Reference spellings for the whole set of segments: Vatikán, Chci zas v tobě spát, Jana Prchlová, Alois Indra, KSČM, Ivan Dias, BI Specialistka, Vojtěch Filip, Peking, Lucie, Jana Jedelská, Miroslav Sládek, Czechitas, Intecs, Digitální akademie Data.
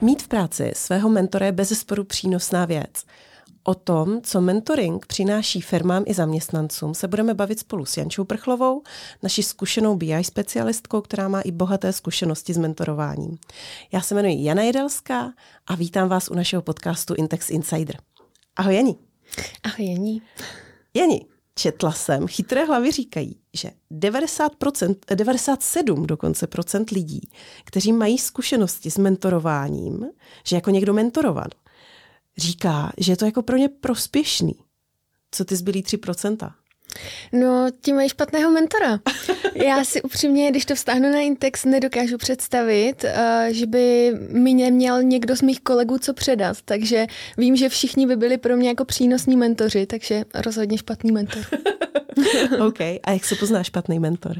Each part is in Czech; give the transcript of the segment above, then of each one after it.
Mít v práci svého mentora je bezesporu přínosná věc. O tom, co mentoring přináší firmám i zaměstnancům, se budeme bavit spolu s Janou Prchlovou, naší zkušenou BI specialistkou, která má i bohaté zkušenosti s mentorováním. Já se jmenuji Jana Jedelská a vítám vás u našeho podcastu Intecs Insider. Ahoj Jani. Ahoj Jani. Jani, četla jsem, chytré hlavy říkají, že 97% lidí, kteří mají zkušenosti s mentorováním, že jako někdo mentoroval, říká, že je to jako pro ně prospěšný. Co ty zbylí 3%? No, ti mají špatného mentora. Já si upřímně, když to vztáhnu na Intecs, nedokážu představit, že by mi neměl někdo z mých kolegů co předat. Takže vím, že všichni by byli pro mě jako přínosní mentoři, takže rozhodně špatný mentor. OK. A jak se pozná špatný mentor?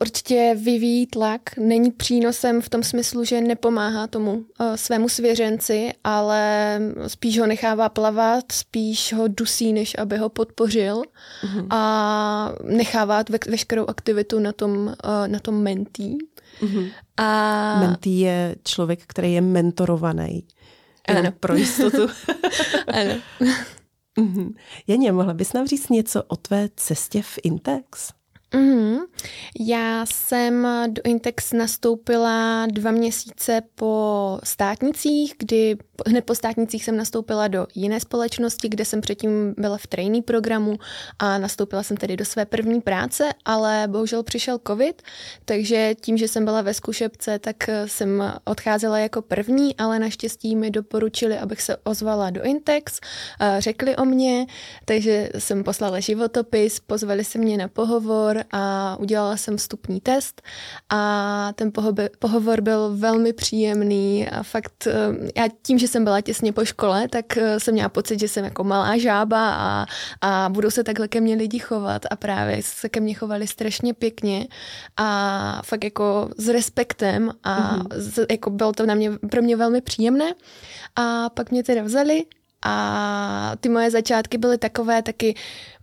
Určitě vyvíjí tlak, není přínosem v tom smyslu, že nepomáhá tomu svému svěřenci, ale spíš ho nechává plavat, spíš ho dusí, než aby ho podpořil a nechává veškerou aktivitu na tom mentí. A mentí je člověk, který je mentorovaný. Ano. Pro jistotu. Ano. Janě, mohla bys nám říct něco o tvé cestě v Intecs? Já jsem do Intecs nastoupila 2 měsíce po státnicích, kdy hned po státnicích jsem nastoupila do jiné společnosti, kde jsem předtím byla v trainee programu a nastoupila jsem tedy do své první práce, ale bohužel přišel covid, takže tím, že jsem byla ve zkušebce, tak jsem odcházela jako první, ale naštěstí mi doporučili, abych se ozvala do Intecs, řekli o mě, takže jsem poslala životopis, pozvali se mě na pohovor a udělala jsem vstupní test a ten pohovor byl velmi příjemný a fakt já tím, že jsem byla těsně po škole, tak jsem měla pocit, že jsem jako malá žába a budou se takhle ke mně lidi chovat a právě se ke mně chovali strašně pěkně a fakt jako s respektem a jako bylo to pro mě velmi příjemné a pak mě teda vzali. A ty moje začátky byly takové, taky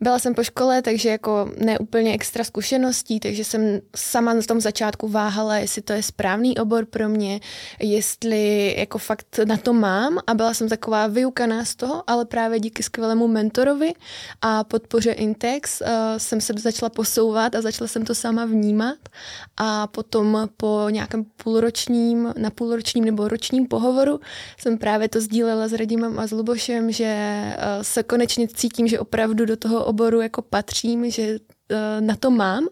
byla jsem po škole, takže jako ne úplně extra zkušeností, takže jsem sama na tom začátku váhala, jestli to je správný obor pro mě, jestli jako fakt na to mám a byla jsem taková vyukaná z toho, ale právě díky skvělému mentorovi a podpoře Intecs jsem se začala posouvat a začala jsem to sama vnímat a potom po nějakém půlročním nebo ročním pohovoru jsem právě to sdílela s Radimem a s Lubošem, že se konečně cítím, že opravdu do toho oboru jako patřím, že na to mám.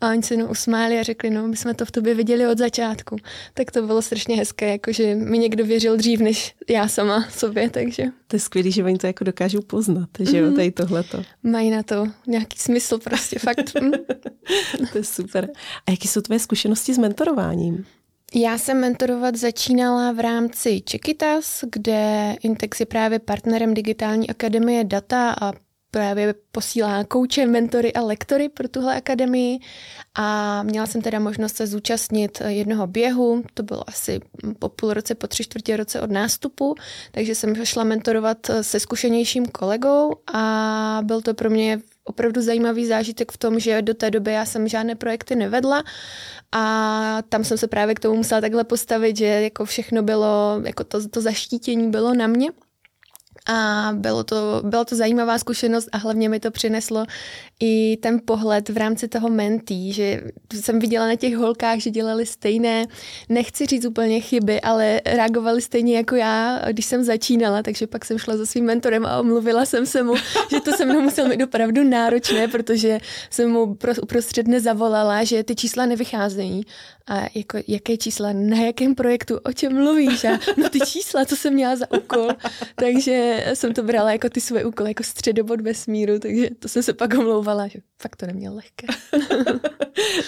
A oni se jenom usmáli a řekli, no my jsme to v tobě viděli od začátku. Tak to bylo strašně hezké, jakože mi někdo věřil dřív než já sama sobě, takže. To je skvělý, že oni to jako dokážou poznat, že jo, tady tohleto. Mají na to nějaký smysl prostě, fakt. To je super. A jaké jsou tvé zkušenosti s mentorováním? Já jsem mentorovat začínala v rámci Czechitas, kde Intecs je právě partnerem Digitální akademie Data a právě posílá kouče, mentory a lektory pro tuhle akademii a měla jsem teda možnost se zúčastnit jednoho běhu, to bylo asi po půl roce, po 3/4 roce od nástupu, takže jsem šla mentorovat se zkušenějším kolegou a byl to pro mě opravdu zajímavý zážitek v tom, že do té doby já jsem žádné projekty nevedla a tam jsem se právě k tomu musela takhle postavit, že jako všechno bylo, jako to zaštítění bylo na mě. A byla to zajímavá zkušenost a hlavně mi to přineslo i ten pohled v rámci toho mentí, že jsem viděla na těch holkách, že dělali stejné, nechci říct úplně chyby, ale reagovali stejně jako já, když jsem začínala, takže pak jsem šla za svým mentorem a omluvila jsem se mu, že to se mnou muselo být opravdu náročné, protože jsem mu uprostřed dne zavolala, že ty čísla nevycházejí. A jako, jaké čísla, na jakém projektu, o čem mluvíš? A no ty čísla, co jsem měla za úkol. Takže jsem to brala jako ty svoje úkoly, jako středobod vesmíru, takže to jsem se pak omlouvala, že fakt to neměl lehké.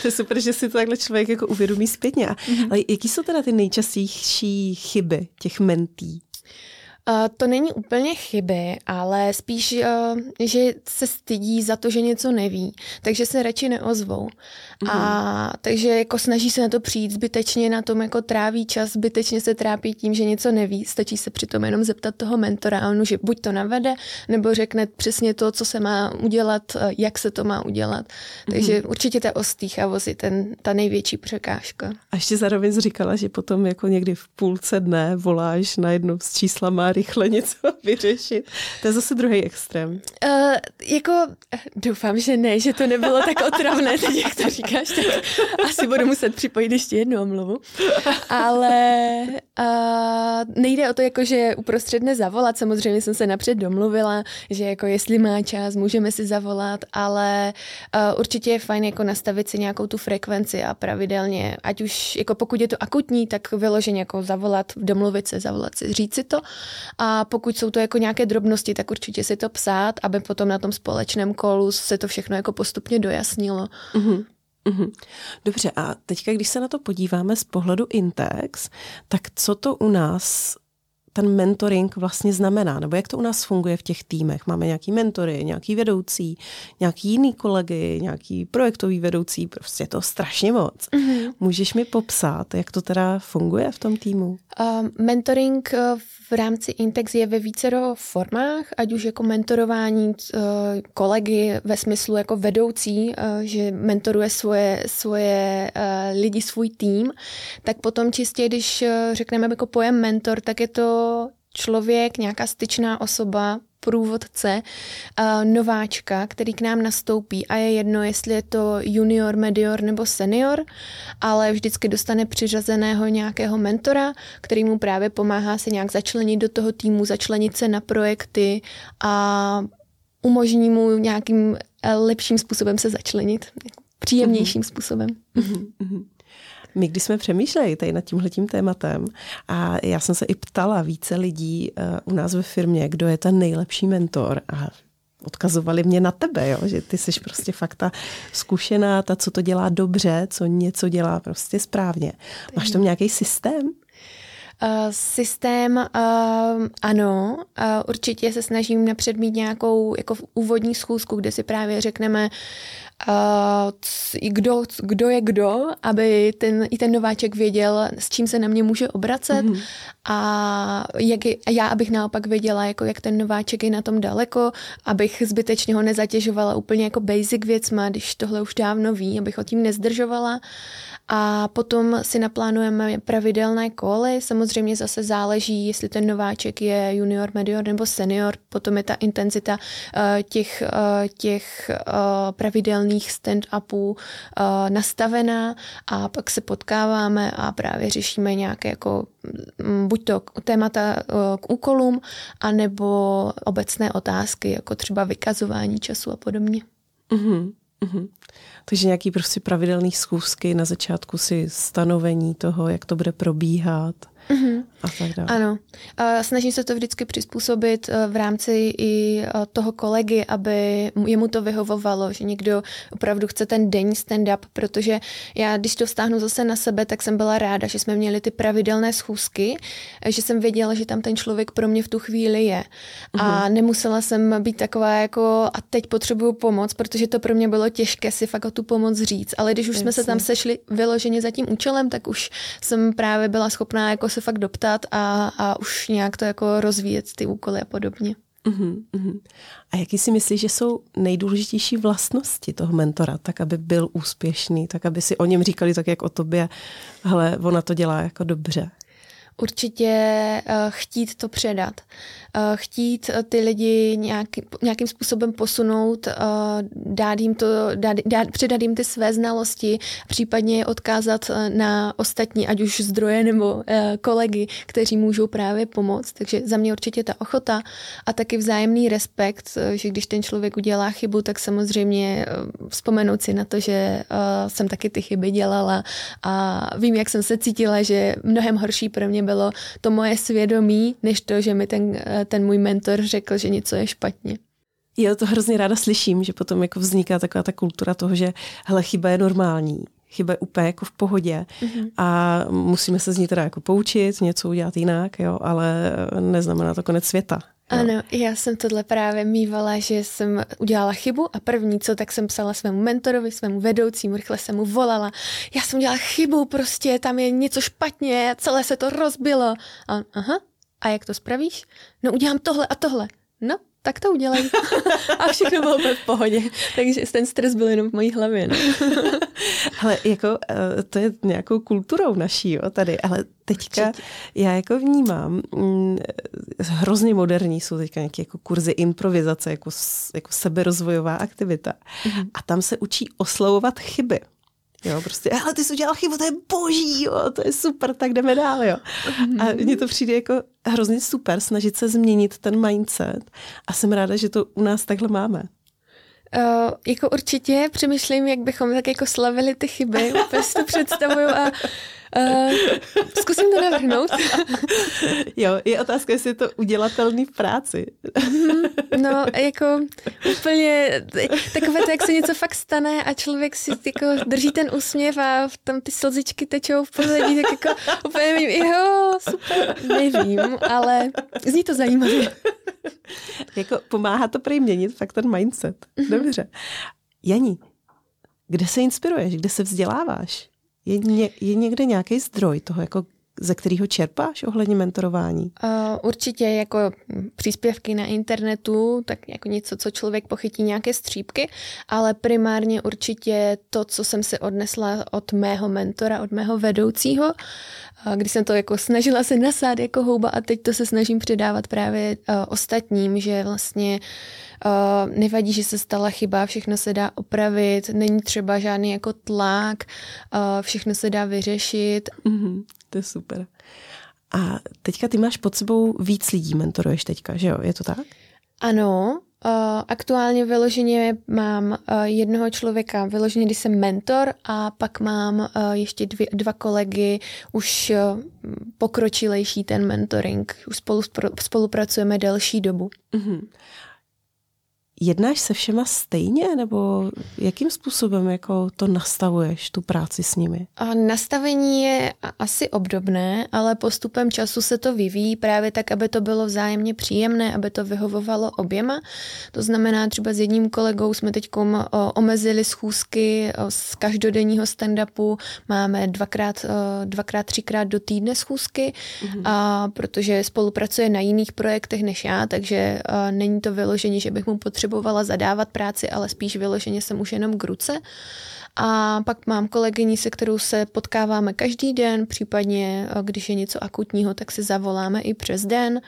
To je super, že si to takhle člověk jako uvědomí zpětně. Ale jaký jsou teda ty nejčastější chyby těch mentí? To není úplně chyby, ale spíš, že se stydí za to, že něco neví, takže se radši neozvou. A takže jako snaží se na to přijít zbytečně, na tom jako tráví čas, zbytečně se trápí tím, že něco neví. Stačí se přitom jenom zeptat toho mentora a on že buď to navede, nebo řekne přesně to, co se má udělat, jak se to má udělat. Takže určitě ta ostýchavost je ta největší překážka. A ještě zároveň říkala, že potom jako někdy v půlce dne voláš najednou s číslama rychle něco vyřešit. To je zase druhý extrém. Doufám, že ne, že to nebylo tak otravné, teď jak to říkáš, tak asi budu muset připojit ještě jednu omluvu. Ale nejde o to, jako, že uprostřed dne zavolat. Samozřejmě jsem se napřed domluvila, že jako jestli má čas, můžeme si zavolat, ale určitě je fajn jako nastavit si nějakou tu frekvenci a pravidelně, ať už jako pokud je to akutní, tak vyloženě jako zavolat, domluvit se, zavolat si, říct si to. A pokud jsou to jako nějaké drobnosti, tak určitě si to psát, aby potom na tom společném kolu se to všechno jako postupně dojasnilo. Dobře, a teďka, když se na to podíváme z pohledu Intecs, tak co to u nás ten mentoring vlastně znamená? Nebo jak to u nás funguje v těch týmech? Máme nějaký mentory, nějaký vedoucí, nějaký jiný kolegy, nějaký projektový vedoucí, prostě je to strašně moc. Můžeš mi popsat, jak to teda funguje v tom týmu? Mentoring v rámci Intecs je ve vícero formách, ať už jako mentorování kolegy ve smyslu jako vedoucí, že mentoruje svoje lidi, svůj tým, tak potom čistě, když řekneme jako pojem mentor, tak je to člověk, nějaká styčná osoba, průvodce, nováčka, který k nám nastoupí a je jedno, jestli je to junior, medior nebo senior, ale vždycky dostane přiřazeného nějakého mentora, který mu právě pomáhá se nějak začlenit do toho týmu, začlenit se na projekty a umožní mu nějakým lepším způsobem se začlenit, příjemnějším způsobem. My, když jsme přemýšleli tady nad tímhletím tématem a já jsem se i ptala více lidí u nás ve firmě, kdo je ten nejlepší mentor a odkazovali mě na tebe, jo? Že ty jsi prostě fakt ta zkušená, ta, co to dělá dobře, co něco dělá prostě správně. Máš tam nějaký systém? Ano, určitě se snažím napřed mít nějakou jako úvodní schůzku, kde si právě řekneme, kdo je kdo, aby ten nováček věděl, s čím se na mě může obracet a já abych naopak věděla, jako jak ten nováček je na tom daleko, abych zbytečně ho nezatěžovala úplně jako basic věcma, když tohle už dávno ví, abych ho tím nezdržovala. A potom si naplánujeme pravidelné koly. Samozřejmě zase záleží, jestli ten nováček je junior, medior nebo senior. Potom je ta intenzita těch pravidelných stand-upů nastavená a pak se potkáváme a právě řešíme nějaké jako buď to témata k úkolům, anebo obecné otázky, jako třeba vykazování času a podobně. Takže nějaký prostě pravidelný schůzky, na začátku si stanovení toho, jak to bude probíhat a tak dále. Ano. Snažím se to vždycky přizpůsobit v rámci i toho kolegy, aby jemu to vyhovovalo, že někdo opravdu chce ten denní stand-up, protože já, když to vztáhnu zase na sebe, tak jsem byla ráda, že jsme měli ty pravidelné schůzky, že jsem věděla, že tam ten člověk pro mě v tu chvíli je. A nemusela jsem být taková jako a teď potřebuju pomoc, protože to pro mě bylo těžké si fakt o tu pomoc říct. Ale když už jsme se tam sešli vyloženě za tím účelem, tak už jsem právě byla schopná jako se fakt doptat a už nějak to jako rozvíjet ty úkoly a podobně. A jaký si myslíš, že jsou nejdůležitější vlastnosti toho mentora, tak aby byl úspěšný, tak aby si o něm říkali tak, jak o tobě, hele, ona to dělá jako dobře? Určitě chtít to předat. Chtít ty lidi nějakým způsobem posunout, předat jim ty své znalosti, případně je odkázat na ostatní, ať už zdroje nebo kolegy, kteří můžou právě pomoct. Takže za mě určitě ta ochota a taky vzájemný respekt, že když ten člověk udělá chybu, tak samozřejmě vzpomenout si na to, že jsem taky ty chyby dělala a vím, jak jsem se cítila, že mnohem horší pro mě bylo to moje svědomí, než to, že mi ten můj mentor řekl, že něco je špatně. Já to hrozně ráda slyším, že potom jako vzniká taková ta kultura toho, že hele, chyba je normální. chyba je úplně jako v pohodě a musíme se z ní teda jako poučit, něco udělat jinak, jo, ale neznamená to konec světa. Jo. Ano, já jsem tohle právě mívala, že jsem udělala chybu a první co, tak jsem psala svému mentorovi, svému vedoucímu, rychle jsem mu volala. Já jsem udělala chybu, prostě tam je něco špatně, celé se to rozbilo. A on, aha, a jak to spravíš? No udělám tohle a tohle. No, tak to udělej. A všechno bylo v pohodě. Takže ten stres byl jenom v mojí hlavě. No. Ale jako to je nějakou kulturou naší, jo, tady. Ale teďka já jako vnímám, hrozně moderní jsou teďka nějaké jako kurzy improvizace, jako seberozvojová aktivita. A tam se učí oslovovat chyby. Jo, prostě, ale ty jsi udělal chybu, to je boží, jo, to je super, tak jdeme dál, jo. A mně to přijde jako hrozně super snažit se změnit ten mindset a jsem ráda, že to u nás takhle máme. Jako určitě přemýšlím, jak bychom tak jako slavili ty chyby, úplně si to představuju a zkusím to navrhnout. Jo, je otázka, jestli je to udělatelný v práci. No, jako úplně takové to, jak se něco fakt stane a člověk si jako drží ten úsměv a tam ty slzičky tečou v pozadí, tak jako úplně nevím, jo, super, nevím, ale zní to zajímavě. Jako pomáhá to prý měnit fakt ten mindset. Dobře. Jani, kde se inspiruješ? Kde se vzděláváš? Je někde nějaký zdroj toho, jako, ze kterého čerpáš ohledně mentorování? Určitě jako příspěvky na internetu, tak jako něco, co člověk pochytí, nějaké střípky, ale primárně určitě to, co jsem si odnesla od mého mentora, od mého vedoucího, když jsem to jako snažila se nasát jako houba a teď to se snažím předávat právě ostatním, že vlastně nevadí, že se stala chyba, všechno se dá opravit, není třeba žádný jako tlak, všechno se dá vyřešit. To je super. A teďka ty máš pod sebou víc lidí, mentoruješ teďka, že jo? Je to tak? Ano, aktuálně vyloženě mám jednoho člověka, vyloženě, když jsem mentor a pak mám ještě dva kolegy, už pokročilejší ten mentoring. Už spolupracujeme delší dobu. Jednáš se všema stejně, nebo jakým způsobem jako to nastavuješ, tu práci s nimi? A nastavení je asi obdobné, ale postupem času se to vyvíjí právě tak, aby to bylo vzájemně příjemné, aby to vyhovovalo oběma. To znamená, třeba s jedním kolegou jsme teď omezili schůzky z každodenního stand-upu. Máme třikrát do týdne schůzky, a protože spolupracuje na jiných projektech než já, takže není to vyloženě, že bych mu potřebovala zadávat práci, ale spíš vyloženě jsem už jenom k ruce. A pak mám kolegyni, se kterou se potkáváme každý den, případně když je něco akutního, tak si zavoláme i přes den.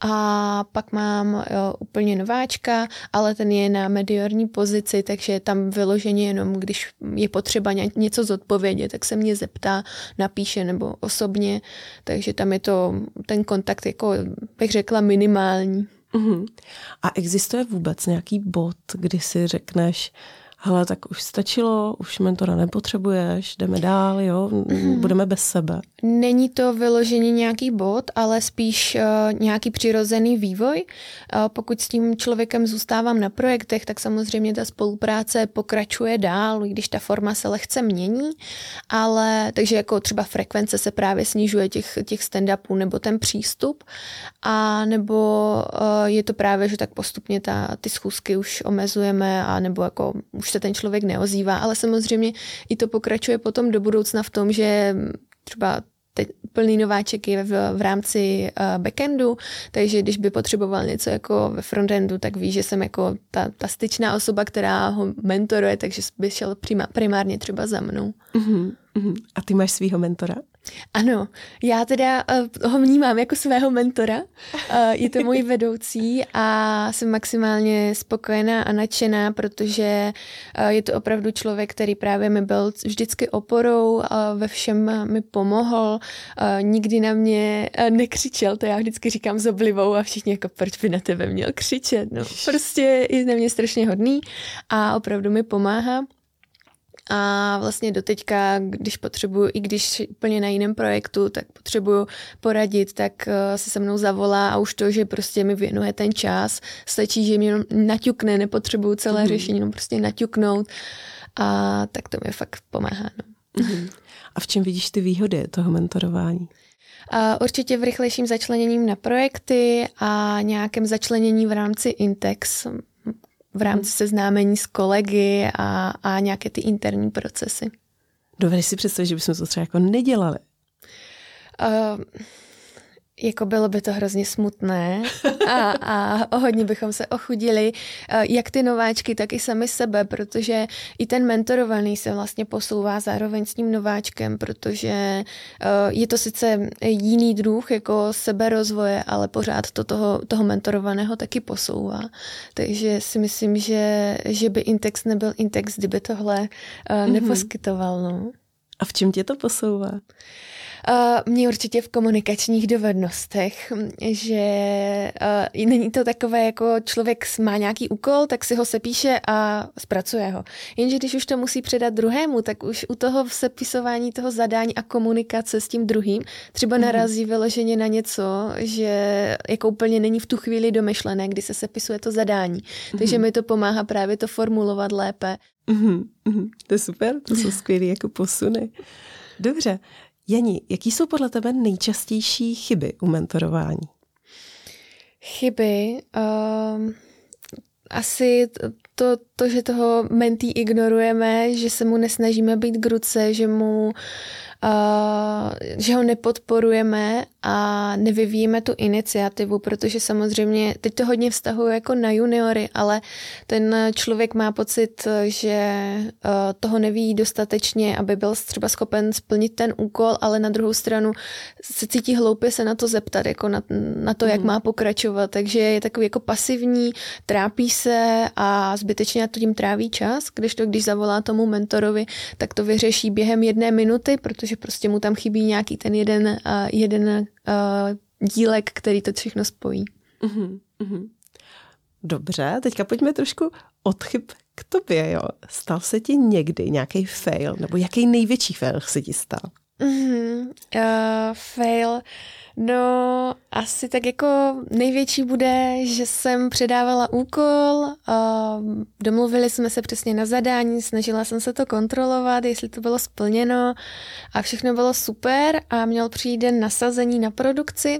A pak mám úplně nováčka, ale ten je na mediorní pozici, takže je tam vyloženě jenom, když je potřeba něco zodpovědět, tak se mě zeptá, napíše nebo osobně, takže tam je to ten kontakt, jako bych řekla, minimální. A existuje vůbec nějaký bod, kdy si řekneš, hele, tak už stačilo, už mentora nepotřebuješ, jdeme dál, jo, budeme bez sebe? Není to vyloženě nějaký bod, ale spíš nějaký přirozený vývoj. Pokud s tím člověkem zůstávám na projektech, tak samozřejmě ta spolupráce pokračuje dál, když ta forma se lehce mění, ale takže jako třeba frekvence se právě snižuje těch stand-upů nebo ten přístup, a nebo je to právě, že tak postupně ty schůzky už omezujeme, a nebo jako už se ten člověk neozývá, ale samozřejmě i to pokračuje potom do budoucna v tom, že třeba plný nováček je v rámci backendu, takže když by potřeboval něco jako ve frontendu, tak ví, že jsem jako ta styčná osoba, která ho mentoruje, takže by šel primárně třeba za mnou. A ty máš svýho mentora? Ano, já teda ho vnímám jako svého mentora, je to můj vedoucí a jsem maximálně spokojená a nadšená, protože je to opravdu člověk, který právě mi byl vždycky oporou, ve všem mi pomohl, nikdy na mě nekřičel, to já vždycky říkám s oblivou a všichni jako, proč by na tebe měl křičet, no prostě je na mě strašně hodný a opravdu mi pomáhá. A vlastně doteďka, když potřebuju, i když úplně na jiném projektu, tak potřebuju poradit, tak se se mnou zavolá a už to, že prostě mi věnuje ten čas, stačí, že mě naťukne, nepotřebuju celé řešení, prostě naťuknout a tak to mi fakt pomáhá. No. Mm-hmm. A v čem vidíš ty výhody toho mentorování? Určitě v rychlejším začleněním na projekty a nějakém začlenění v rámci Intecs, v rámci seznámení s kolegy a nějaké ty interní procesy. Dovedeš si představit, že bychom to třeba jako nedělali? Jako bylo by to hrozně smutné a hodně bychom se ochudili, jak ty nováčky, tak i sami sebe, protože i ten mentorovaný se vlastně posouvá zároveň s tím nováčkem, protože je to sice jiný druh jako seberozvoje, ale pořád to toho mentorovaného taky posouvá. Takže si myslím, že by Intecs nebyl Intecs, kdyby tohle neposkytoval. No. A v čem tě to posouvá? Mě určitě v komunikačních dovednostech, že není to takové, jako člověk má nějaký úkol, tak si ho sepíše a zpracuje ho. Jenže když už to musí předat druhému, tak už u toho sepisování toho zadání a komunikace s tím druhým třeba narazí vyloženě na něco, že jako úplně není v tu chvíli domyšlené, kdy se sepisuje to zadání. Takže mi to pomáhá právě to formulovat lépe. To je super, to jsou skvělý jako posuny. Dobře. Jani, jaký jsou podle tebe nejčastější chyby u mentorování? Chyby? Asi to, že toho mentí ignorujeme, že se mu nesnažíme být k ruce, že ho nepodporujeme a nevyvíjíme tu iniciativu, protože samozřejmě teď to hodně vztahuje jako na juniory, ale ten člověk má pocit, že toho neví dostatečně, aby byl třeba schopen splnit ten úkol, ale na druhou stranu se cítí hloupě se na to zeptat, jako na to, jak má pokračovat, takže je takový jako pasivní, trápí se a zbytečně na to tím tráví čas, když zavolá tomu mentorovi, tak to vyřeší během 1 minuty, protože prostě mu tam chybí nějaký ten jeden dílek, který to všechno spojí. Dobře, teďka pojďme trošku od chyb k tobě. Jo. Stal se ti někdy nějaký fail? Nebo jaký největší fail se ti stal? Fail... No, asi tak jako největší bude, že jsem předávala úkol, domluvili jsme se přesně na zadání, snažila jsem se to kontrolovat, jestli to bylo splněno a všechno bylo super a měl přijít den nasazení na produkci.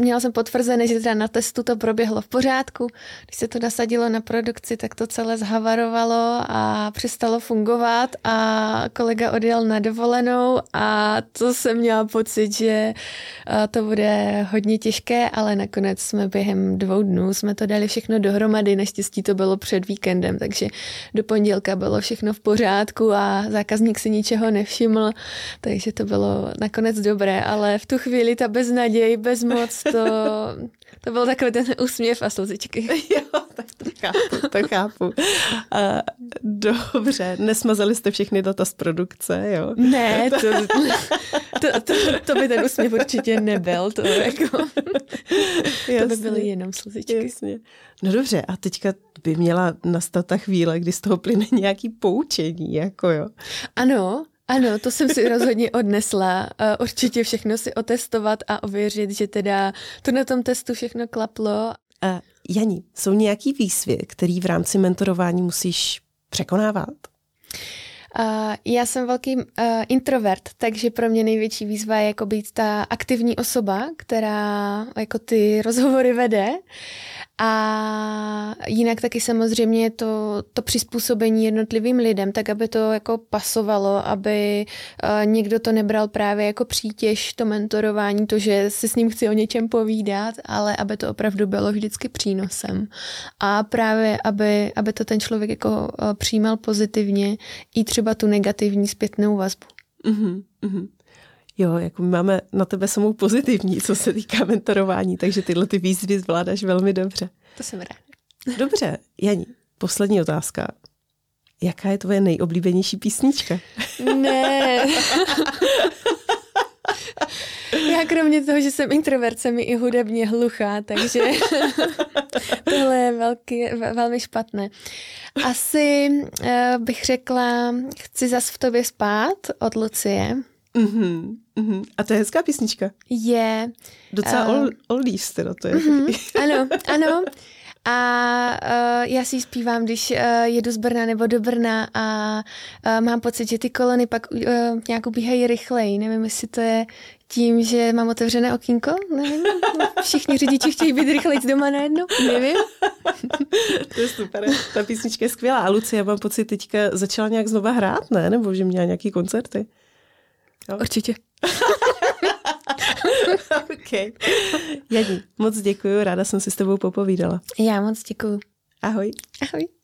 Měla jsem potvrzené, že teda na testu to proběhlo v pořádku. Když se to nasadilo na produkci, tak to celé zhavarovalo a přestalo fungovat a kolega odjel na dovolenou a to jsem měla pocit, že to bude hodně těžké, ale nakonec jsme během 2 dnů jsme to dali všechno dohromady. Naštěstí to bylo před víkendem, takže do pondělka bylo všechno v pořádku a zákazník si ničeho nevšiml, takže to bylo nakonec dobré, ale v tu chvíli ta beznaděj bezmoc, to byl takový ten úsměv a slzičky. Jo, tak to chápu. Dobře, nesmazali jste všechny data z produkce, jo? Ne, to by ten úsměv určitě nebyl, to jako... Jasně, to by byly jenom slzičky. Jasně. No dobře, a teďka by měla nastat ta chvíle, kdy z toho plyne nějaký poučení, jako jo? Ano, to jsem si rozhodně odnesla. Určitě všechno si otestovat a ověřit, že teda to na tom testu všechno klaplo. Jani, jsou nějaký výzvy, který v rámci mentorování musíš překonávat? Já jsem velký introvert, takže pro mě největší výzva je jako být ta aktivní osoba, která jako ty rozhovory vede. A jinak taky samozřejmě to přizpůsobení jednotlivým lidem, tak aby to jako pasovalo, aby někdo to nebral právě jako přítěž, to mentorování, to, že si s ním chci o něčem povídat, ale aby to opravdu bylo vždycky přínosem. A právě, aby to ten člověk jako přijímal pozitivně i třeba tu negativní zpětnou vazbu. Jo, jako my máme na tebe samou pozitivní, co se týká mentorování, takže tyhle ty výzvy zvládáš velmi dobře. To jsem ráda. Dobře, Jani, poslední otázka. Jaká je tvoje nejoblíbenější písnička? Ne. Já kromě toho, že jsem introvert, jsem i hudebně hluchá, takže tohle je velmi špatné. Asi bych řekla Chci zas v tobě spát od Lucie. A to je hezká písnička. Je. Docela oldies teda to je. Ano. A já si ji zpívám, když jedu z Brna nebo do Brna a mám pocit, že ty kolony pak nějak ubíhají rychleji. Nevím, jestli to je tím, že mám otevřené okýnko. Nevím. Všichni řidiči chtějí být rychleji doma najednou. Nevím. To je super. Ta písnička je skvělá. A Lucie, já mám pocit, teďka začala nějak znova hrát, ne? Nebo že měla nějaký koncerty? No. Určitě. Okay. Jani, moc děkuju, ráda jsem si s tebou popovídala. Já moc děkuju. Ahoj. Ahoj.